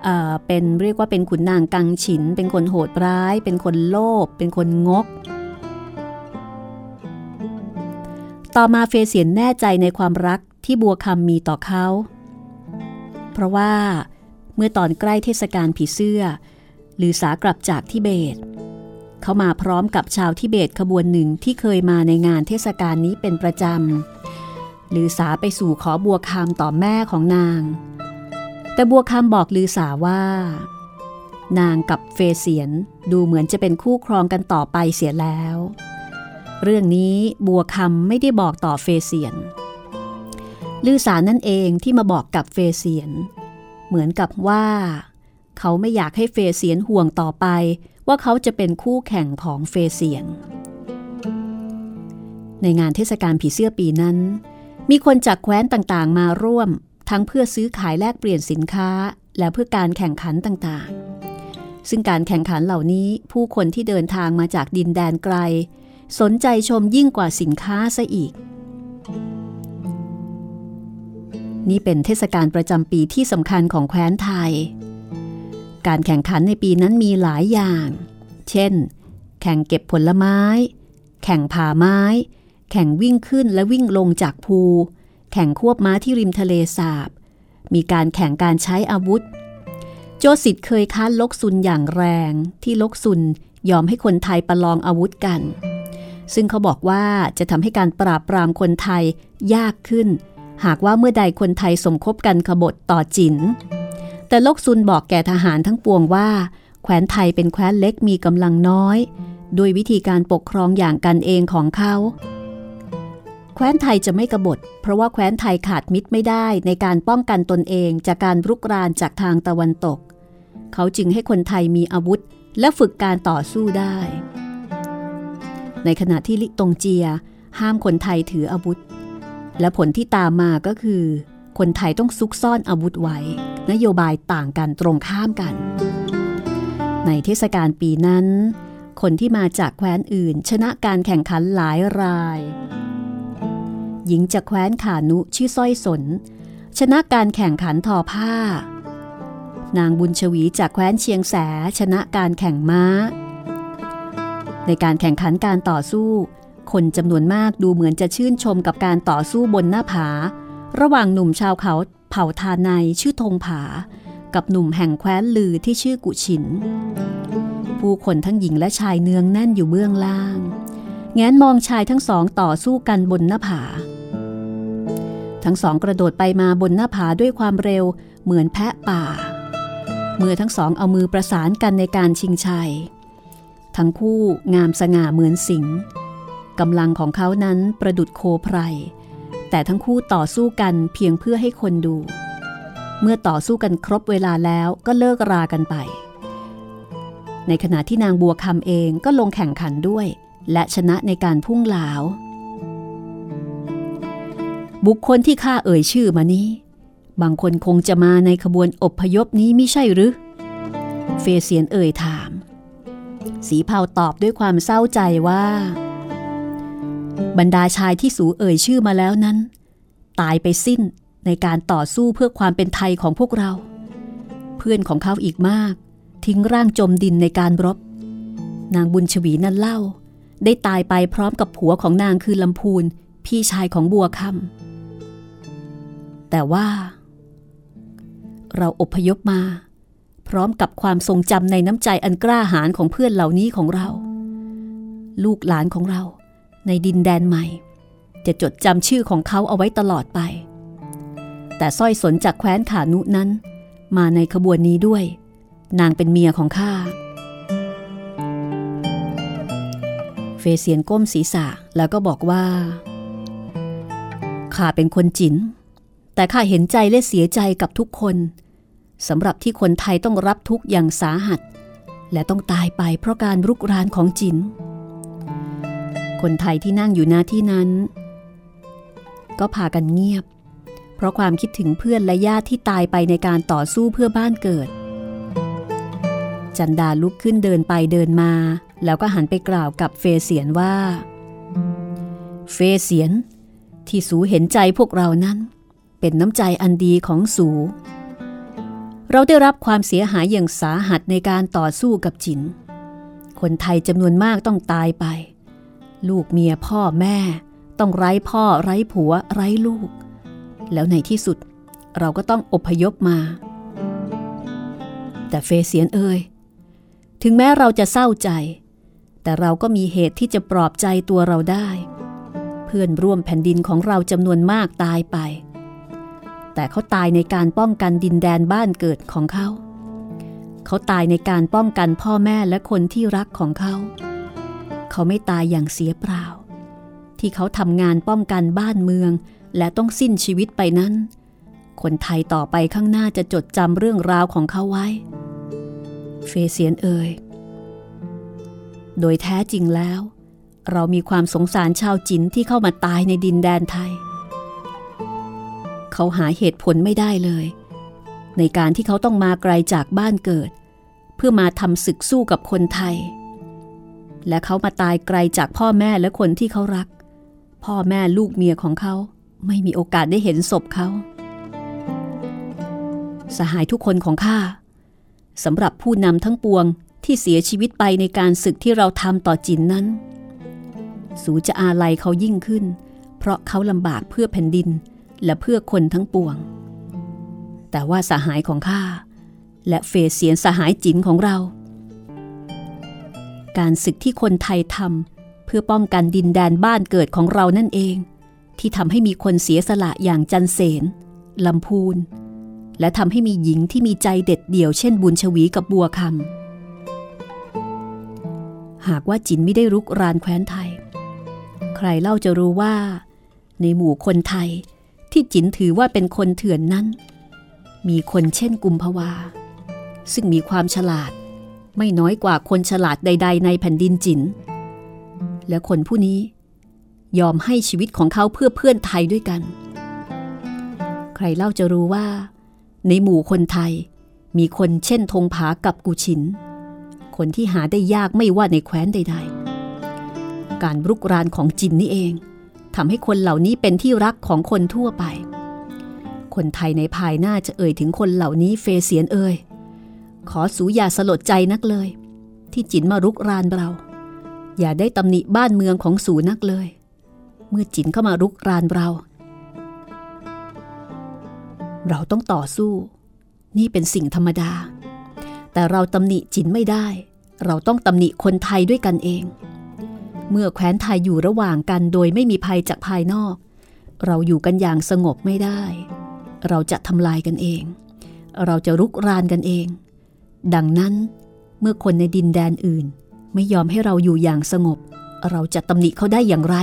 เอ่อเป็นเรียกว่าเป็นขุนนางกังฉินเป็นคนโหดร้ายเป็นคนโลภเป็นคนงกต่อมาเฟเสียนแน่ใจในความรักที่บัวคำมีต่อเขาเพราะว่าเมื่อตอนใกล้เทศกาลผีเสื้อลือสากลับจากทิเบตเขามาพร้อมกับชาวทิเบตขบวนหนึ่งที่เคยมาในงานเทศกาลนี้เป็นประจำลือสาไปสู่ขอบัวคำต่อแม่ของนางแต่บัวคำบอกลือสาว่านางกับเฟเสียนดูเหมือนจะเป็นคู่ครองกันต่อไปเสียแล้วเรื่องนี้บัวคำไม่ได้บอกต่อเฟเสียนลือสานั่นเองที่มาบอกกับเฟเสียนเหมือนกับว่าเขาไม่อยากให้เฟเสียนห่วงต่อไปว่าเขาจะเป็นคู่แข่งของเฟเสียนในงานเทศกาลผีเสื้อปีนั้นมีคนจากแคว้นต่างๆมาร่วมทั้งเพื่อซื้อขายแลกเปลี่ยนสินค้าและเพื่อการแข่งขันต่างๆซึ่งการแข่งขันเหล่านี้ผู้คนที่เดินทางมาจากดินแดนไกลสนใจชมยิ่งกว่าสินค้าซะอีกนี่เป็นเทศกาลประจำปีที่สำคัญของแคว้นไทยการแข่งขันในปีนั้นมีหลายอย่างเช่นแข่งเก็บผลไม้แข่งผ่าไม้แข่งวิ่งขึ้นและวิ่งลงจากภูแข่งควบม้าที่ริมทะเลสาบมีการแข่งการใช้อาวุธโจสิทธิ์เคยค้านลกซุนอย่างแรงที่ลกซุนยอมให้คนไทยประลองอาวุธกันซึ่งเขาบอกว่าจะทำให้การปราบปรามคนไทยยากขึ้นหากว่าเมื่อใดคนไทยสมคบกันขบฏต่อจิ๋นแต่ลกซุนบอกแก่ทหารทั้งปวงว่าแคว้นไทยเป็นแคว้นเล็กมีกำลังน้อยด้วยวิธีการปกครองอย่างกันเองของเขาแคว้นไทยจะไม่กบฏเพราะว่าแคว้นไทยขาดมิตรไม่ได้ในการป้องกันตนเองจากการรุกรานจากทางตะวันตกเขาจึงให้คนไทยมีอาวุธและฝึกการต่อสู้ได้ในขณะที่ลิตงเจียห้ามคนไทยถืออาวุธและผลที่ตามมาก็คือคนไทยต้องซุกซ่อนอาวุธไว้นโยบายต่างกันตรงข้ามกันในเทศกาลปีนั้นคนที่มาจากแคว้นอื่นชนะการแข่งขันหลายรายหญิงจากแคว้นขานุชื่อสร้อยสนชนะการแข่งขันทอผ้านางบุญชวีจากแคว้นเชียงแสชนะการแข่งม้าในการแข่งขันการต่อสู้คนจำนวนมากดูเหมือนจะชื่นชมกับการต่อสู้บนหน้าผาระหว่างหนุ่มชาวเขาเผ่าทาไนชื่อธงผากับหนุ่มแห่งแคว้นลือที่ชื่อกุฉินผู้คนทั้งหญิงและชายเนืองแน่นอยู่เบื้องล่างแง้มมองชายทั้งสองต่อสู้กันบนหน้าผาทั้งสองกระโดดไปมาบนหน้าผาด้วยความเร็วเหมือนแพะป่าเมื่อทั้งสองเอามือประสานกันในการชิงชัยทั้งคู่งามสง่าเหมือนสิงห์กำลังของเขานั้นประดุจโคไพรแต่ทั้งคู่ต่อสู้กันเพียงเพื่อให้คนดูเมื่อต่อสู้กันครบเวลาแล้วก็เลิกรากันไปในขณะที่นางบัวคำเองก็ลงแข่งขันด้วยและชนะในการพุ่งหลาวบุคคลที่ข้าเอ่ยชื่อมานี้บางคนคงจะมาในขบวนอบพยพนี้มิใช่หรือเฟเสียนเอ่ยถามสีเผาตอบด้วยความเศร้าใจว่าบรรดาชายที่สูเอ่ยชื่อมาแล้วนั้นตายไปสิ้นในการต่อสู้เพื่อความเป็นไทยของพวกเราเพื่อนของเขาอีกมากทิ้งร่างจมดินในการรบนางบุญชวีนั้นเล่าได้ตายไปพร้อมกับผัวของนางคือลำพูนพี่ชายของบัวคำแต่ว่าเราอพยพมาพร้อมกับความทรงจำในน้ำใจอันกล้าหาญของเพื่อนเหล่านี้ของเราลูกหลานของเราในดินแดนใหม่จะจดจำชื่อของเขาเอาไว้ตลอดไปแต่สร้อยสนจากแคว้นขานุนั้นมาในขบวนนี้ด้วยนางเป็นเมียของข้าเฟเสียนก้มศีรษะแล้วก็บอกว่าข้าเป็นคนจิ๋นแต่ข้าเห็นใจและเสียใจกับทุกคนสำหรับที่คนไทยต้องรับทุกข์อย่างสาหัสและต้องตายไปเพราะการรุกรานของจิ๋นคนไทยที่นั่งอยู่ณที่นั้น ก็พากันเงียบเพราะความคิดถึงเพื่อนและญาติที่ตายไปในการต่อสู้เพื่อบ้านเกิดจันดาลุกขึ้นเดินไปเดินมาแล้วก็หันไปกล่าวกับเฟเสียนว่าเฟเสียนที่สูเห็นใจพวกเรานั้นเป็นน้ำใจอันดีของสูเราได้รับความเสียหายอย่างสาหัสในการต่อสู้กับจินคนไทยจำนวนมากต้องตายไปลูกเมียพ่อแม่ต้องไร้พ่อไร้ผัวไร้ลูกแล้วในที่สุดเราก็ต้องอพยพมาแต่เฟเสียนเอ่ยถึงแม้เราจะเศร้าใจแต่เราก็มีเหตุที่จะปลอบใจตัวเราได้เพื่อนร่วมแผ่นดินของเราจำนวนมากตายไปแต่เขาตายในการป้องกันดินแดนบ้านเกิดของเขาเขาตายในการป้องกันพ่อแม่และคนที่รักของเขาเขาไม่ตายอย่างเสียเปล่าที่เขาทำงานป้องกันบ้านเมืองและต้องสิ้นชีวิตไปนั้นคนไทยต่อไปข้างหน้าจะจดจำเรื่องราวของเขาไว้เฟเสียนเอ่ยโดยแท้จริงแล้วเรามีความสงสารชาวจีนที่เข้ามาตายในดินแดนไทยเขาหาเหตุผลไม่ได้เลยในการที่เขาต้องมาไกลจากบ้านเกิดเพื่อมาทำศึกสู้กับคนไทยและเขามาตายไกลจากพ่อแม่และคนที่เขารักพ่อแม่ลูกเมียของเขาไม่มีโอกาสได้เห็นศพเขาสหายทุกคนของข้าสำหรับผู้นำทั้งปวงที่เสียชีวิตไปในการศึกที่เราทำต่อจินนั้นสูจะอาลัยเขายิ่งขึ้นเพราะเขาลำบากเพื่อแผ่นดินและเพื่อคนทั้งปวงแต่ว่าสหายของข้าและเฟเสียนสหายจินของเราการศึกที่คนไทยทำเพื่อป้องกันดินแดนบ้านเกิดของเรานั่นเองที่ทำให้มีคนเสียสละอย่างจันเสนลำพูนและทำให้มีหญิงที่มีใจเด็ดเดี่ยวเช่นบุญชวีกับบัวคำหากว่าจินไม่ได้รุกรานแคว้นไทยใครเล่าจะรู้ว่าในหมู่คนไทยที่จินถือว่าเป็นคนเถื่อนนั้นมีคนเช่นกุมภาวาซึ่งมีความฉลาดไม่น้อยกว่าคนฉลาดใดๆในแผ่นดินจินและคนผู้นี้ยอมให้ชีวิตของเขาเพื่อเพื่อนไทยด้วยกันใครเล่าจะรู้ว่าในหมู่คนไทยมีคนเช่นธงผากับกูชินคนที่หาได้ยากไม่ว่าในแคว้นใดๆการรุกรานของจินนี่เองทำให้คนเหล่านี้เป็นที่รักของคนทั่วไปคนไทยในภายหน้าจะเอ่ยถึงคนเหล่านี้เฟเสียนเอ่ยขอสูอย่าสลดใจนักเลยที่จินมารุกรานเราอย่าได้ตำหนิบ้านเมืองของสูนักเลยเมื่อจินเข้ามารุกรานเราเราต้องต่อสู้นี่เป็นสิ่งธรรมดาแต่เราตำหนิจินไม่ได้เราต้องตำหนิคนไทยด้วยกันเองเมื่อแคว้นไทยอยู่ระหว่างกันโดยไม่มีภัยจากภายนอกเราอยู่กันอย่างสงบไม่ได้เราจะทำลายกันเองเราจะรุกรานกันเองดังนั้นเมื่อคนในดินแดนอื่นไม่ยอมให้เราอยู่อย่างสงบเราจะตำหนิเขาได้อย่างไร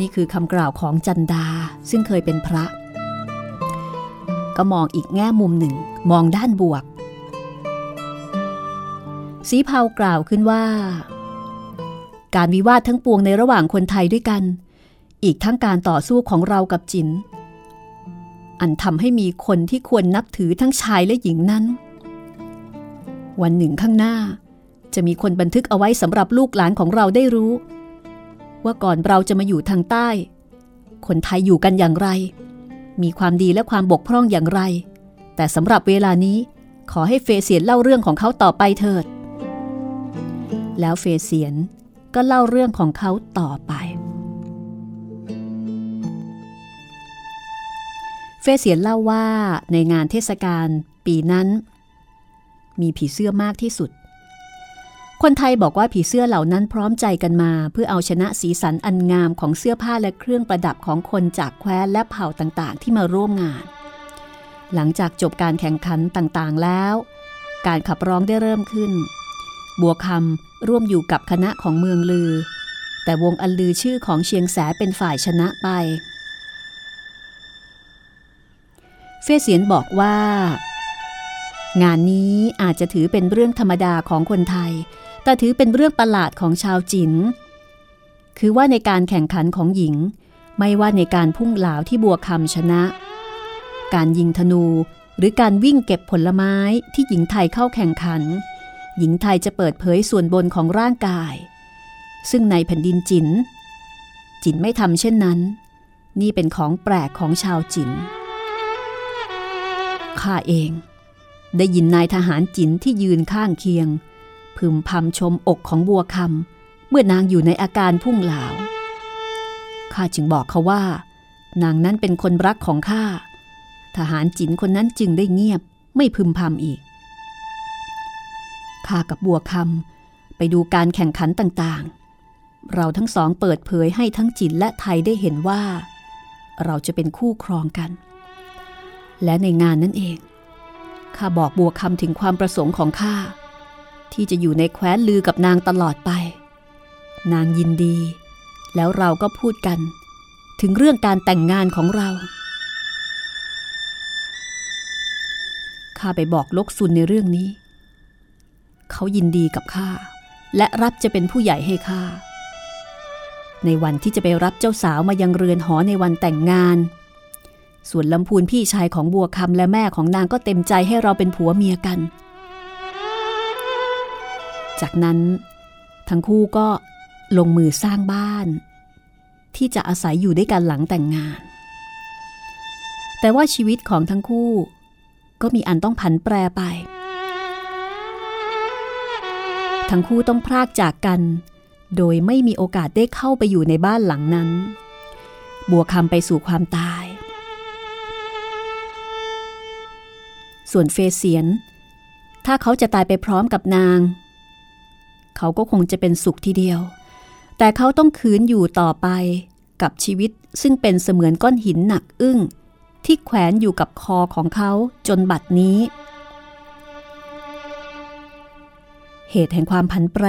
นี่คือคำกล่าวของจันดาซึ่งเคยเป็นพระก็มองอีกแง่มุมหนึ่งมองด้านบวกสีเผากล่าวขึ้นว่าการวิวาททั้งปวงในระหว่างคนไทยด้วยกันอีกทั้งการต่อสู้ของเรากับจินอันทำให้มีคนที่ควรนับถือทั้งชายและหญิงนั้นวันหนึ่งข้างหน้าจะมีคนบันทึกเอาไว้สำหรับลูกหลานของเราได้รู้ว่าก่อนเราจะมาอยู่ทางใต้คนไทยอยู่กันอย่างไรมีความดีและความบกพร่องอย่างไรแต่สำหรับเวลานี้ขอให้เฟเสียนเล่าเรื่องของเขาต่อไปเถิดแล้วเฟเสียนก็เล่าเรื่องของเขาต่อไปเฟเสียนเล่าว่าในงานเทศกาลปีนั้นมีผีเสื้อมากที่สุดคนไทยบอกว่าผีเสื้อเหล่านั้นพร้อมใจกันมาเพื่อเอาชนะสีสันอันงามของเสื้อผ้าและเครื่องประดับของคนจากแคว้นและเผ่าต่างๆที่มาร่วมงานหลังจากจบการแข่งขันต่างๆแล้วการขับร้องได้เริ่มขึ้นบัวคำร่วมอยู่กับคณะของเมืองลือแต่วงอันลือชื่อของเชียงแสเป็นฝ่ายชนะไปเฟเสียนบอกว่างานนี้อาจจะถือเป็นเรื่องธรรมดาของคนไทยแต่ถือเป็นเรื่องประหลาดของชาวจินคือว่าในการแข่งขันของหญิง ไม่ว่าในการพุ่งเหลาที่บัวคำชนะการยิงธนูหรือการวิ่งเก็บผลไม้ที่หญิงไทยเข้าแข่งขันหญิงไทยจะเปิดเผยส่วนบนของร่างกายซึ่งในแผ่นดินจินจินไม่ทำเช่นนั้นนี่เป็นของแปลกของชาวจินข้าเองได้ยินนายทหารจินที่ยืนข้างเคียงพึมพำชมอกของบัวคำเมื่อนางอยู่ในอาการพุ่งเหลาข้าจึงบอกเขาว่านางนั้นเป็นคนรักของข้าทหารจินคนนั้นจึงได้เงียบไม่พึมพำอีกข้ากับบัวคำไปดูการแข่งขันต่างๆเราทั้งสองเปิดเผยให้ทั้งจินและไทยได้เห็นว่าเราจะเป็นคู่ครองกันและในงานนั่นเองข้าบอกบัวคำถึงความประสงค์ของข้าที่จะอยู่ในแคว้นลือกับนางตลอดไปนางยินดีแล้วเราก็พูดกันถึงเรื่องการแต่งงานของเราข้าไปบอกลกซุนในเรื่องนี้เขายินดีกับข้าและรับจะเป็นผู้ใหญ่ให้ข้าในวันที่จะไปรับเจ้าสาวมายังเรือนหอในวันแต่งงานส่วนลำพูนพี่ชายของบัวคำและแม่ของนางก็เต็มใจให้เราเป็นผัวเมียกันจากนั้นทั้งคู่ก็ลงมือสร้างบ้านที่จะอาศัยอยู่ด้วยกันหลังแต่งงานแต่ว่าชีวิตของทั้งคู่ก็มีอันต้องผันแปรไปทั้งคู่ต้องพรากจากกันโดยไม่มีโอกาสได้เข้าไปอยู่ในบ้านหลังนั้นบัวคำไปสู่ความตายส่วนเฟเสียนถ้าเขาจะตายไปพร้อมกับนางเขาก็คงจะเป็นสุขทีเดียวแต่เขาต้องขืนอยู่ต่อไปกับชีวิตซึ่งเป็นเสมือนก้อนหินหนักอึ้งที่แขวนอยู่กับคอของเขาจนบัดนี้เหตุแห่งความผันแปร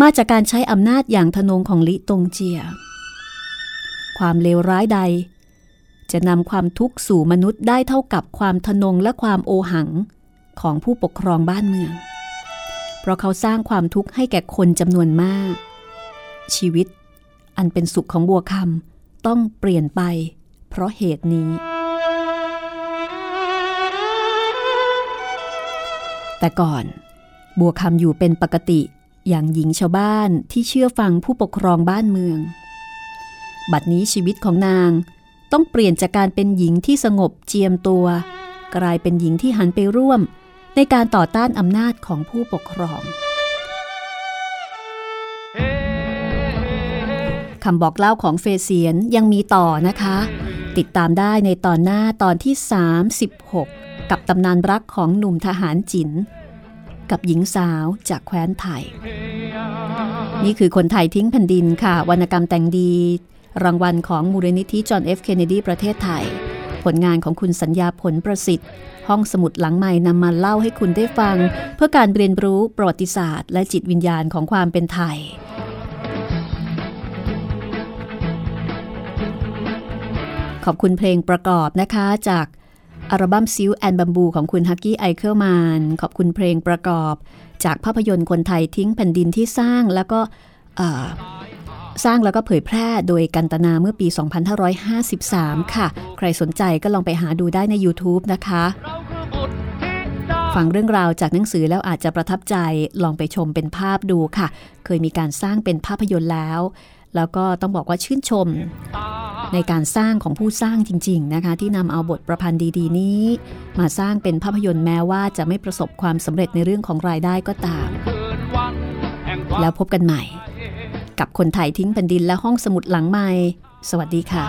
มาจากการใช้อำนาจอย่างทะนงของลิตงเจียความเลวร้ายใดจะนำความทุกข์สู่มนุษย์ได้เท่ากับความทะนงและความโอหังของผู้ปกครองบ้านเมืองเพราะเขาสร้างความทุกข์ให้แก่คนจำนวนมากชีวิตอันเป็นสุขของบัวคำต้องเปลี่ยนไปเพราะเหตุนี้แต่ก่อนบัวคำอยู่เป็นปกติอย่างหญิงชาวบ้านที่เชื่อฟังผู้ปกครองบ้านเมืองบัดนี้ชีวิตของนางต้องเปลี่ยนจากการเป็นหญิงที่สงบเจียมตัวกลายเป็นหญิงที่หันไปร่วมในการต่อต้านอำนาจของผู้ปกครอง hey. คำบอกเล่าของเฟเสียนยังมีต่อนะคะ hey. ติดตามได้ในตอนหน้าตอนที่สามสิบหกกับตำนานรักของหนุ่มทหารจินกับหญิงสาวจากแคว้นไทย hey. นี่คือคนไทยทิ้งแผ่นดินค่ะวรรณกรรมแต่งดีรางวัลของมูลนิธิจอห์น เอฟ เคนเนดีประเทศไทยผลงานของคุณสัญญาผลประสิทธิ์ห้องสมุดหลังใหม่นำมาเล่าให้คุณได้ฟังเพื่อการเรียนรู้ประวัติศาสตร์และจิตวิญญาณของความเป็นไทยขอบคุณเพลงประกอบนะคะจากอัลบั้มซิลแอนบัมบูของคุณฮักกี้ไอเคิลแมนขอบคุณเพลงประกอบจากภาพยนตร์คนไทยทิ้งแผ่นดินที่สร้างแล้วก็สร้างแล้วก็เผยแพร่โดยกันตนาเมื่อปีสองพันห้าร้อยห้าสิบสามค่ะใครสนใจก็ลองไปหาดูได้ใน YouTube นะคะฟังเรื่องราวจากหนังสือแล้วอาจจะประทับใจลองไปชมเป็นภาพดูค่ะเคยมีการสร้างเป็นภาพยนตร์แล้วแล้วก็ต้องบอกว่าชื่นชมในการสร้างของผู้สร้างจริงๆนะคะที่นำเอาบทประพันธ์ดีๆนี้มาสร้างเป็นภาพยนตร์แม้ว่าจะไม่ประสบความสำเร็จในเรื่องของรายได้ก็ตามแล้วพบกันใหม่กับคนไทยทิ้งแผ่นดินและห้องสมุดหลังใหม่สวัสดีค่ะ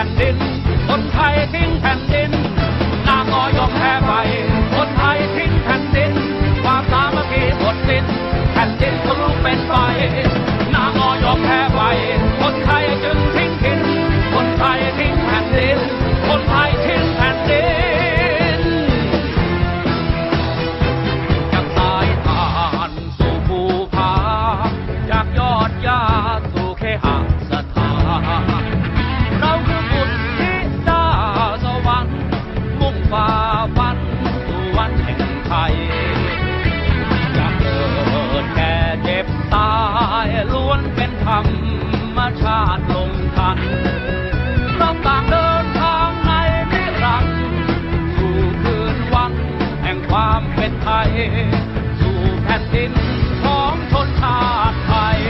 ผ่นดินคนไทยทิ้งแผ่นดินนางอยอมแพ้ไปคนไทยทิ้งแผ่นดินความสามัคคีหมดสิ้นแผ่นดินทะลุเป็นไฟนางอยอมแพ้ไปคนไทยจึงทิ้งถิ่นคนไทยทิ้งแผ่นดินคนไทยทิ้งแผ่นดินจากสายทานสู่ภูผาจากยอดหญ้าสู่เคหสถานเราคือบุตรธิดาสวรรค์มุ่งฝ่าฟันสู่วันแห่งไทยจากเกิดแก่เจ็บตายล้วนเป็นธรรมชาติลงทันเราต่างเดินทางในนิรันดร์สู่คืนวันแห่งความเป็นไทยสู่แผ่นดินของชนชาติไทย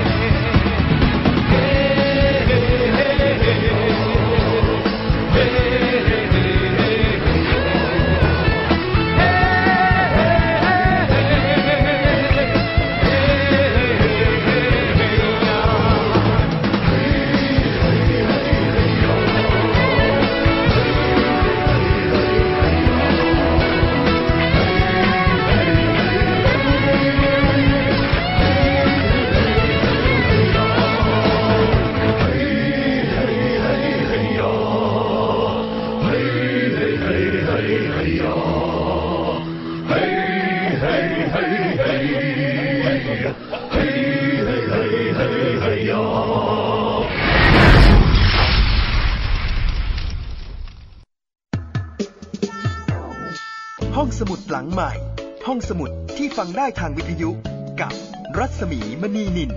ห้องสมุดหลังใหม่ห้องสมุดที่ฟังได้ทางวิทยุกับรัศมีมณีนิน